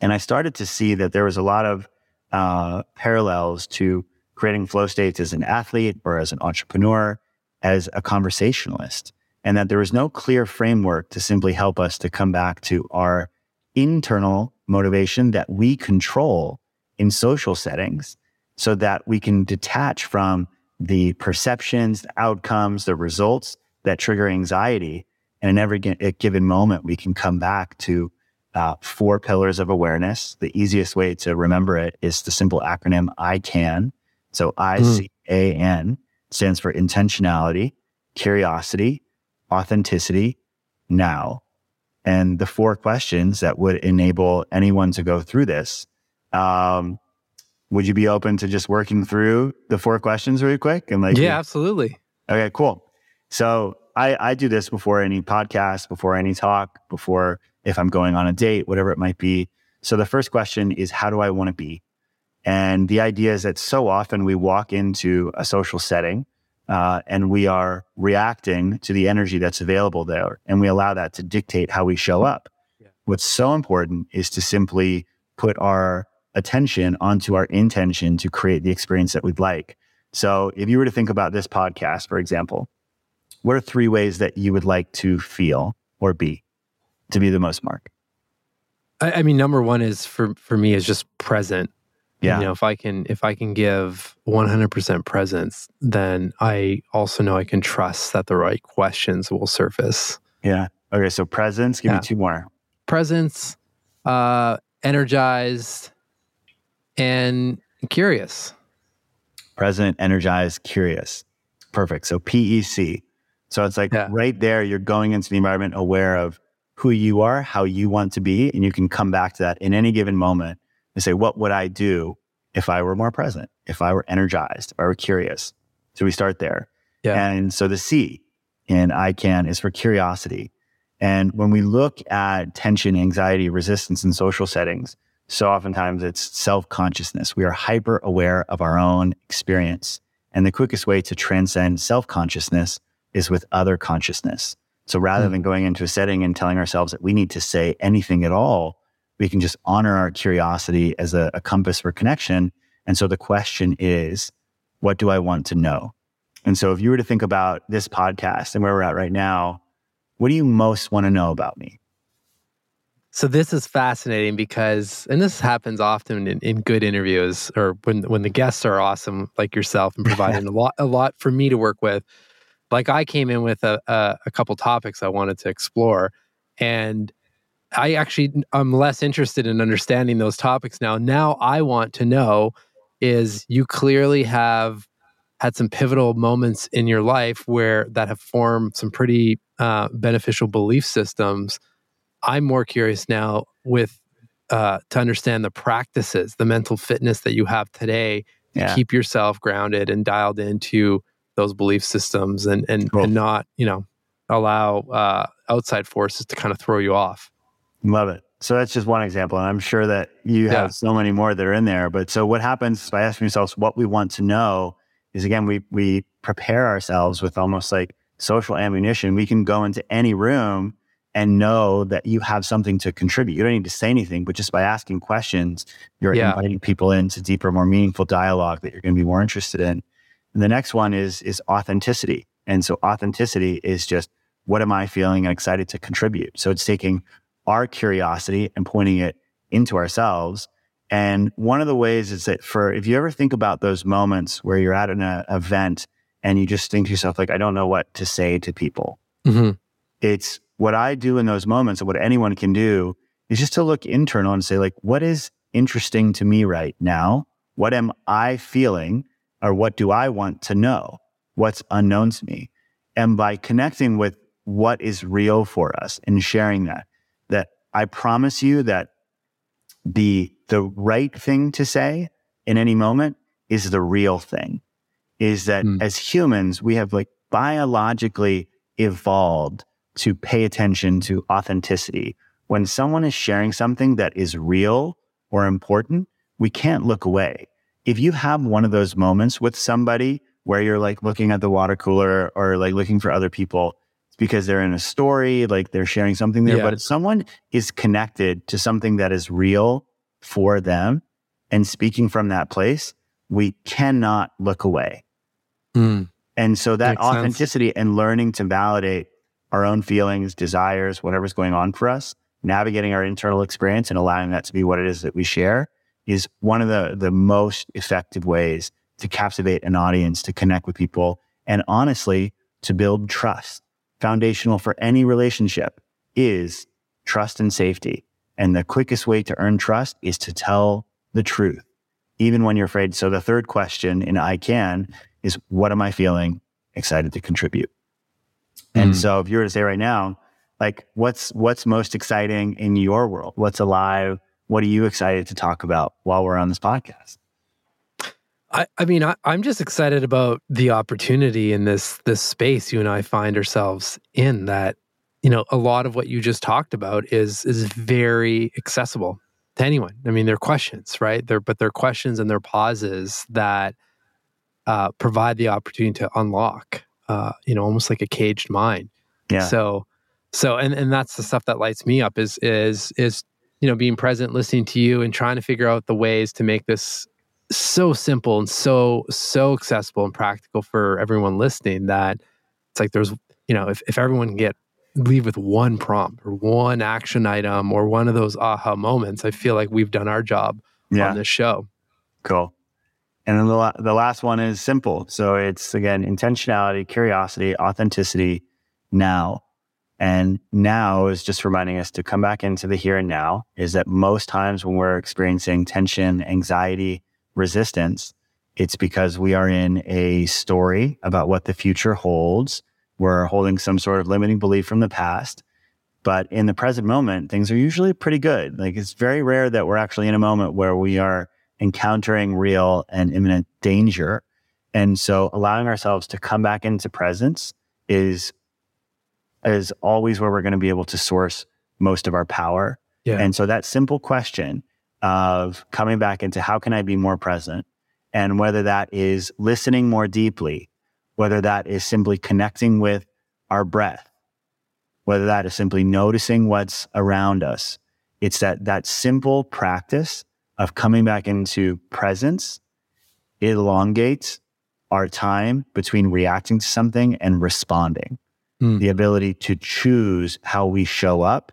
And I started to see that there was a lot of uh, parallels to creating flow states as an athlete or as an entrepreneur, as a conversationalist, and that there was no clear framework to simply help us to come back to our internal motivation that we control in social settings so that we can detach from the perceptions, the outcomes, the results that trigger anxiety. And in every given moment, we can come back to uh, four pillars of awareness. The easiest way to remember it is the simple acronym I C A N. So I C A N stands for intentionality, curiosity, authenticity, now. And the four questions that would enable anyone to go through this. Um, would you be open to just working through the four questions really quick? And like, yeah, absolutely. Okay, cool. So I, I do this before any podcast, before any talk, before if I'm going on a date, whatever it might be. So the first question is, how do I want to be? And the idea is that so often we walk into a social setting uh, and we are reacting to the energy that's available there. And we allow that to dictate how we show up. Yeah. What's so important is to simply put our attention onto our intention to create the experience that we'd like. So if you were to think about this podcast, for example, what are three ways that you would like to feel or be to be the most, Marc? I, I mean, number one is for, for me is just present. Yeah. You know, if I can, if I can give one hundred percent presence, then I also know I can trust that the right questions will surface. Yeah. Okay. So presence, give yeah. me two more. Presence, uh, energized, and curious. Present, energized, curious. Perfect. So P E C. So it's like yeah. right there, you're going into the environment aware of who you are, how you want to be, and you can come back to that in any given moment. They say, what would I do if I were more present, if I were energized, if I were curious? So we start there. Yeah. And so the C in I C A N is for curiosity. And when we look at tension, anxiety, resistance in social settings, so oftentimes it's self-consciousness. We are hyper aware of our own experience. And the quickest way to transcend self-consciousness is with other consciousness. So rather mm. than going into a setting and telling ourselves that we need to say anything at all, we can just honor our curiosity as a, a compass for connection. And so the question is, what do I want to know? And so if you were to think about this podcast and where we're at right now, what do you most want to know about me? So this is fascinating because, and this happens often in, in good interviews or when when the guests are awesome, like yourself, and providing a lot a lot for me to work with. Like I came in with a, a, a couple topics I wanted to explore, and I actually, I'm less interested in understanding those topics now. Now I want to know is you clearly have had some pivotal moments in your life where that have formed some pretty uh, beneficial belief systems. I'm more curious now with uh, to understand the practices, the mental fitness that you have today to yeah. keep yourself grounded and dialed into those belief systems and and, cool. and not, you know, allow uh, outside forces to kind of throw you off. Love it. So that's just one example. And I'm sure that you have yeah. so many more that are in there. But so what happens by asking ourselves what we want to know is, again, we we prepare ourselves with almost like social ammunition. We can go into any room and know that you have something to contribute. You don't need to say anything, but just by asking questions, you're yeah. inviting people into deeper, more meaningful dialogue that you're going to be more interested in. And the next one is is authenticity. And so authenticity is just, what am I feeling and excited to contribute? So it's taking our curiosity and pointing it into ourselves. And one of the ways is that for, if you ever think about those moments where you're at an uh, event and you just think to yourself, like, I don't know what to say to people. Mm-hmm. It's what I do in those moments and what anyone can do is just to look internal and say, like, what is interesting to me right now? What am I feeling? Or what do I want to know? What's unknown to me? And by connecting with what is real for us and sharing that, I promise you that the the right thing to say in any moment is the real thing, is that mm. as humans, we have like biologically evolved to pay attention to authenticity. When someone is sharing something that is real or important, we can't look away. If you have one of those moments with somebody where you're like looking at the water cooler or like looking for other people. It's because they're in a story, like they're sharing something there, yeah. but someone is connected to something that is real for them. And speaking from that place, we cannot look away. Mm. And so that Makes authenticity sense. And learning to validate our own feelings, desires, whatever's going on for us, navigating our internal experience and allowing that to be what it is that we share is one of the, the most effective ways to captivate an audience, to connect with people, and honestly, to build trust. Foundational for any relationship is trust and safety. And the quickest way to earn trust is to tell the truth, even when you're afraid. So the third question in I C A N is, what am I feeling excited to contribute? Mm. And so if you were to say right now, like, what's what's most exciting in your world? What's alive? What are you excited to talk about while we're on this podcast? I, I mean, I, I'm just excited about the opportunity in this this space you and I find ourselves in, that, you know, a lot of what you just talked about is is very accessible to anyone. I mean, they're questions, right? They're, but they're questions and they're pauses that uh, provide the opportunity to unlock, uh, you know, almost like a caged mind. Yeah. So, so and, and that's the stuff that lights me up is, is, is, you know, being present, listening to you, and trying to figure out the ways to make this so simple and so, so accessible and practical for everyone listening, that it's like there's, you know, if, if everyone can get, leave with one prompt or one action item or one of those aha moments, I feel like we've done our job yeah. on this show. Cool. And then the, la- the last one is simple. So it's, again, intentionality, curiosity, authenticity, now. And now is just reminding us to come back into the here and now, is that most times when we're experiencing tension, anxiety, resistance, it's because we are in a story about what the future holds. We're holding some sort of limiting belief from the past. But in the present moment, things are usually pretty good. Like, it's very rare that we're actually in a moment where we are encountering real and imminent danger. And so allowing ourselves to come back into presence is, is always where we're going to be able to source most of our power. Yeah. And so that simple question of coming back into how can I be more present, and whether that is listening more deeply, whether that is simply connecting with our breath, whether that is simply noticing what's around us, it's that that simple practice of coming back into presence. It elongates our time between reacting to something and responding. Mm. The ability to choose how we show up,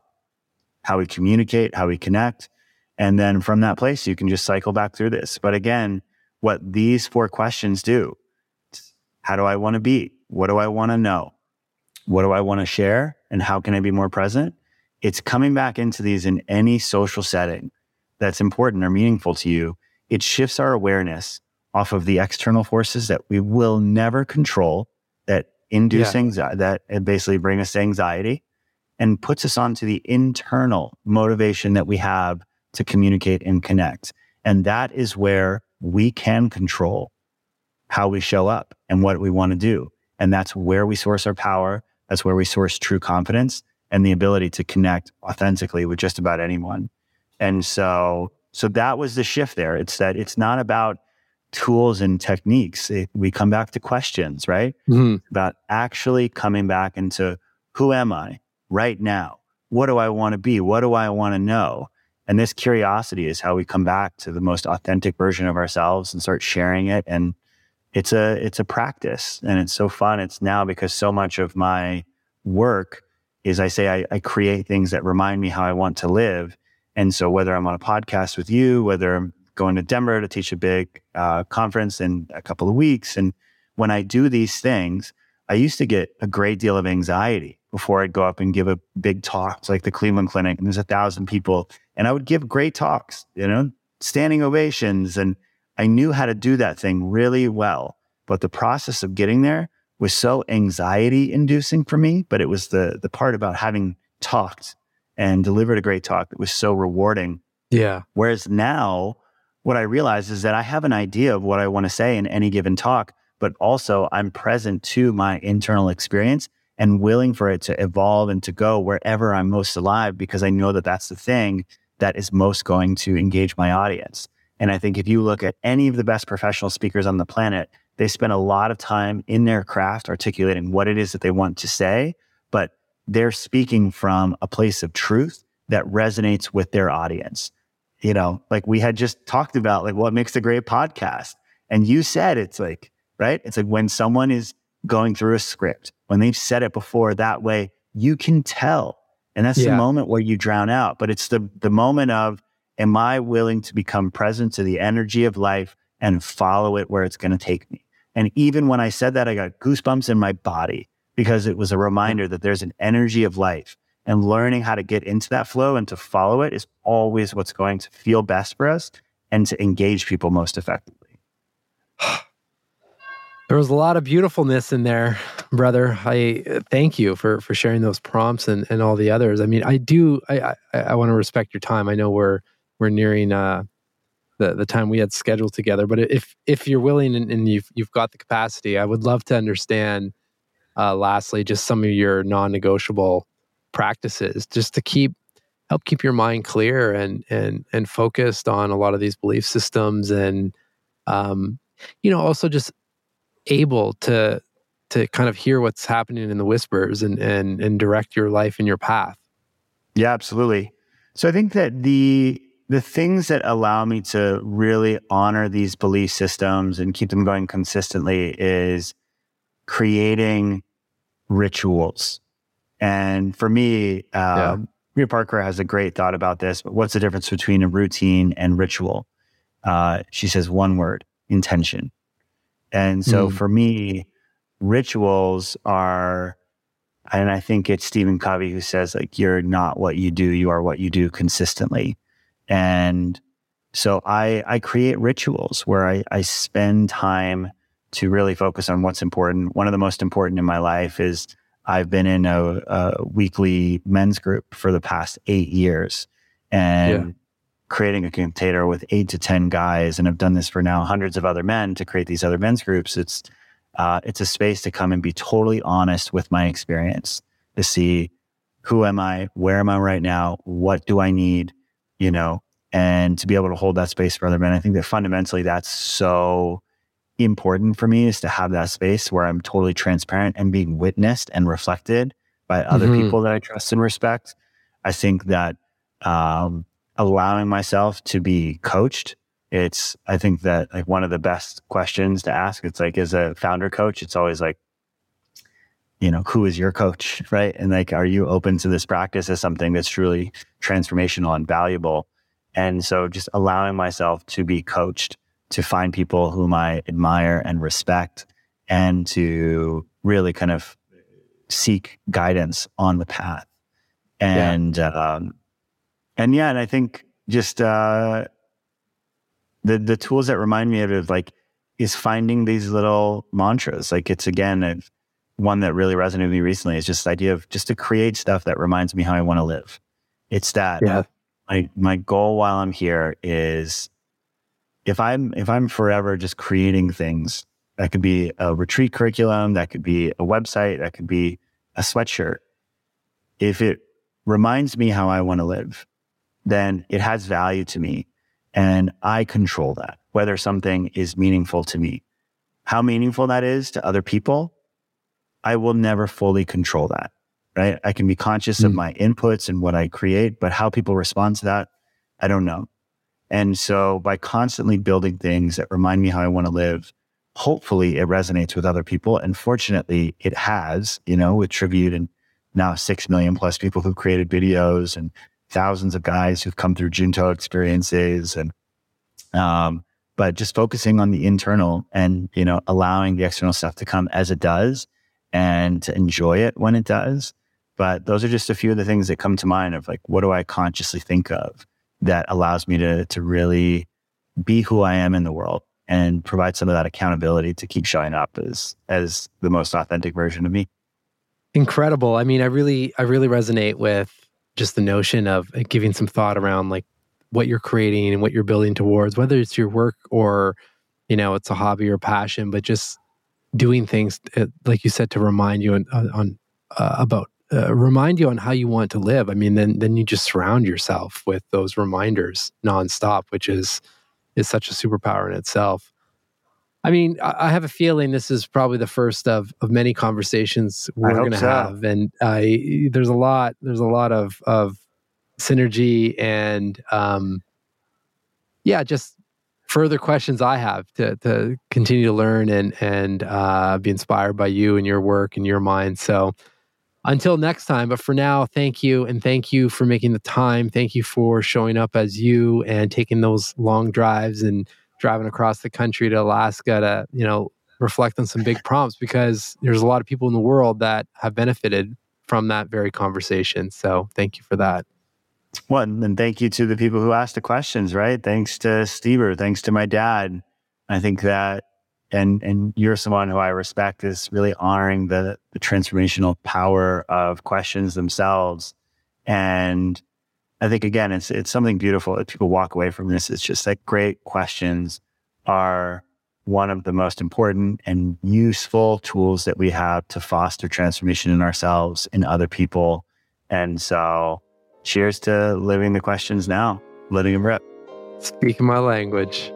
how we communicate, how we connect. And then from that place, you can just cycle back through this. But again, what these four questions do, how do I want to be? What do I want to know? What do I want to share? And how can I be more present? It's coming back into these in any social setting that's important or meaningful to you. It shifts our awareness off of the external forces that we will never control, that induce yeah. anxiety, that basically bring us to anxiety, and puts us onto the internal motivation that we have to communicate and connect. And that is where we can control how we show up and what we want to do. And that's where we source our power. That's where we source true confidence and the ability to connect authentically with just about anyone. And so, so that was the shift there. It's that it's not about tools and techniques. It, we come back to questions, right? Mm-hmm. It's about actually coming back into, who am I right now? What do I want to be? What do I want to know? And this curiosity is how we come back to the most authentic version of ourselves and start sharing it. And it's a it's a practice, and it's so fun. It's now, because so much of my work is, I say I, I create things that remind me how I want to live. And so whether I'm on a podcast with you, whether I'm going to Denver to teach a big uh, conference in a couple of weeks, and when I do these things, I used to get a great deal of anxiety before I'd go up and give a big talk. It's like the Cleveland Clinic, and there's a thousand people, and I would give great talks, you know, standing ovations, and I knew how to do that thing really well. But the process of getting there was so anxiety-inducing for me, but it was the the part about having talked and delivered a great talk that was so rewarding. Yeah. Whereas now, what I realize is that I have an idea of what I want to say in any given talk, but also I'm present to my internal experience and willing for it to evolve and to go wherever I'm most alive, because I know that that's the thing that is most going to engage my audience. And I think if you look at any of the best professional speakers on the planet, They spend a lot of time in their craft articulating what it is that they want to say, but they're speaking from a place of truth that resonates with their audience. You know, like we had just talked about, like what makes a great podcast. And you said, it's like, right? It's like when someone is going through a script, when they've said it before that way, you can tell. And that's yeah. the moment where you drown out. But it's the the moment of, am I willing to become present to the energy of life and follow it where it's going to take me? And even when I said that, I got goosebumps in my body because it was a reminder that there's an energy of life, and learning how to get into that flow and to follow it is always what's going to feel best for us and to engage people most effectively. There was a lot of beautifulness in there, brother. I uh, thank you for for sharing those prompts and, and all the others. I mean, I do, I I, I want to respect your time. I know we're we're nearing uh, the the time we had scheduled together, but if if you're willing and, and you've you've got the capacity, I would love to understand. Uh, lastly, just some of your non-negotiable practices, just to keep help keep your mind clear and and and focused on a lot of these belief systems, and um, you know, also just able to to kind of hear what's happening in the whispers and and and direct your life and your path. Yeah, absolutely. So I think that the the things that allow me to really honor these belief systems and keep them going consistently is creating rituals. And for me, uh, yeah. Rhea Parker has a great thought about this, but what's the difference between a routine and ritual? Uh, she says one word, intention. And so mm. for me, rituals are, and I think it's Stephen Covey who says, like, you're not what you do, you are what you do consistently. And so I, I create rituals where I, I spend time to really focus on what's important. One of the most important in my life is I've been in a, a weekly men's group for the past eight years. And yeah. creating a container with eight to ten guys, and I've done this for now hundreds of other men to create these other men's groups. It's uh, it's a space to come and be totally honest with my experience, to see who am I, where am I right now, what do I need, you know, and to be able to hold that space for other men. I think that fundamentally that's so important for me, is to have that space where I'm totally transparent and being witnessed and reflected by other mm-hmm. people that I trust and respect. I think that um, allowing myself to be coached. It's, I think that like one of the best questions to ask, it's like, as a founder coach, it's always like, you know, who is your coach, right? And like, are you open to this practice as something that's truly transformational and valuable? And so just allowing myself to be coached, to find people whom I admire and respect, and to really kind of seek guidance on the path. And, yeah. um, And yeah, and I think just uh, the the tools that remind me of it, like, is finding these little mantras. Like, it's again, a, one that really resonated with me recently is just the idea of just to create stuff that reminds me how I want to live. It's that yeah. my my goal while I'm here is, if I'm if I'm forever just creating things, that could be a retreat curriculum, that could be a website, that could be a sweatshirt. If it reminds me how I want to live, then it has value to me, and I control that, whether something is meaningful to me. How meaningful that is to other people, I will never fully control that, right? I can be conscious mm. of my inputs and what I create, but how people respond to that, I don't know. And so by constantly building things that remind me how I want to live, hopefully it resonates with other people. And fortunately it has, you know, with Tribute and now six million plus people who've created videos and thousands of guys who've come through Junto experiences, and um, but just focusing on the internal and, you know, allowing the external stuff to come as it does and to enjoy it when it does. But those are just a few of the things that come to mind of like, what do I consciously think of that allows me to to really be who I am in the world and provide some of that accountability to keep showing up as as the most authentic version of me. Incredible. I mean, I really, I really resonate with just the notion of giving some thought around like what you're creating and what you're building towards, whether it's your work or, you know, it's a hobby or passion, but just doing things, like you said, to remind you on, on uh, about, uh, remind you on how you want to live. I mean, then, then you just surround yourself with those reminders nonstop, which is, is such a superpower in itself. I mean, I have a feeling this is probably the first of, of many conversations we're going to so. have. And uh, there's a lot, there's a lot of, of synergy and um, yeah, just further questions I have to, to continue to learn and, and uh, be inspired by you and your work and your mind. So until next time, but for now, thank you. And thank you for making the time. Thank you for showing up as you and taking those long drives and driving across the country to Alaska to, you know, reflect on some big prompts, because there's a lot of people in the world that have benefited from that very conversation. So thank you for that. Well, and thank you to the people who asked the questions, right? Thanks to Stever. Thanks to my dad. I think that, and and you're someone who I respect, is really honoring the, the transformational power of questions themselves. And I think, again, it's it's something beautiful that people walk away from this. It's just like great questions are one of the most important and useful tools that we have to foster transformation in ourselves and other people. And so cheers to living the questions now, letting them rip. Speaking my language.